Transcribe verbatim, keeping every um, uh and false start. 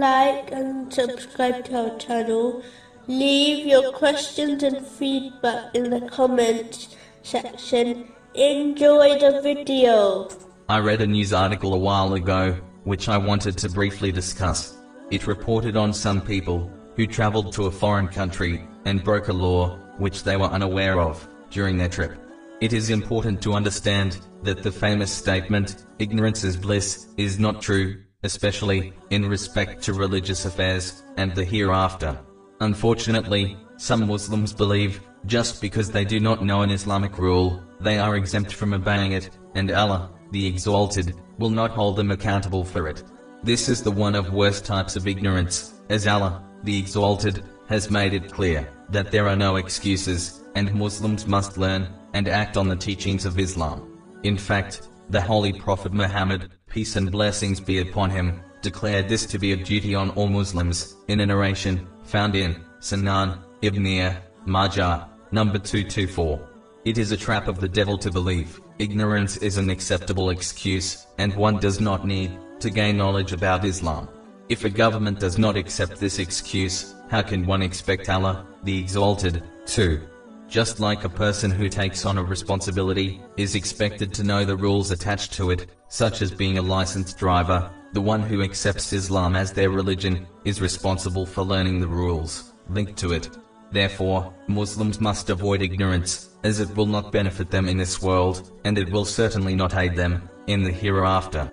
like and subscribe to our channel. Leave your questions and feedback in the comments section. Enjoy the video. I read a news article a while ago, which I wanted to briefly discuss. It reported on some people who traveled to a foreign country and broke a law which they were unaware of during their trip. It is important to understand that the famous statement, ignorance is bliss, is not true, especially in respect to religious affairs and the hereafter. Unfortunately, some Muslims believe, just because they do not know an Islamic rule, they are exempt from obeying it, and Allah, the Exalted, will not hold them accountable for it. This is the one of worst types of ignorance, as Allah, the Exalted, has made it clear that there are no excuses, and Muslims must learn and act on the teachings of Islam. In fact, the Holy Prophet Muhammad, peace and blessings be upon him, declared this to be a duty on all Muslims, in a narration found in Sunan Ibn Majah, number two two four. It is a trap of the devil to believe ignorance is an acceptable excuse, and one does not need to gain knowledge about Islam. If a government does not accept this excuse, how can one expect Allah, the Exalted, to? Just like a person who takes on a responsibility is expected to know the rules attached to it, such as being a licensed driver, the one who accepts Islam as their religion is responsible for learning the rules linked to it. Therefore, Muslims must avoid ignorance, as it will not benefit them in this world, and it will certainly not aid them in the hereafter.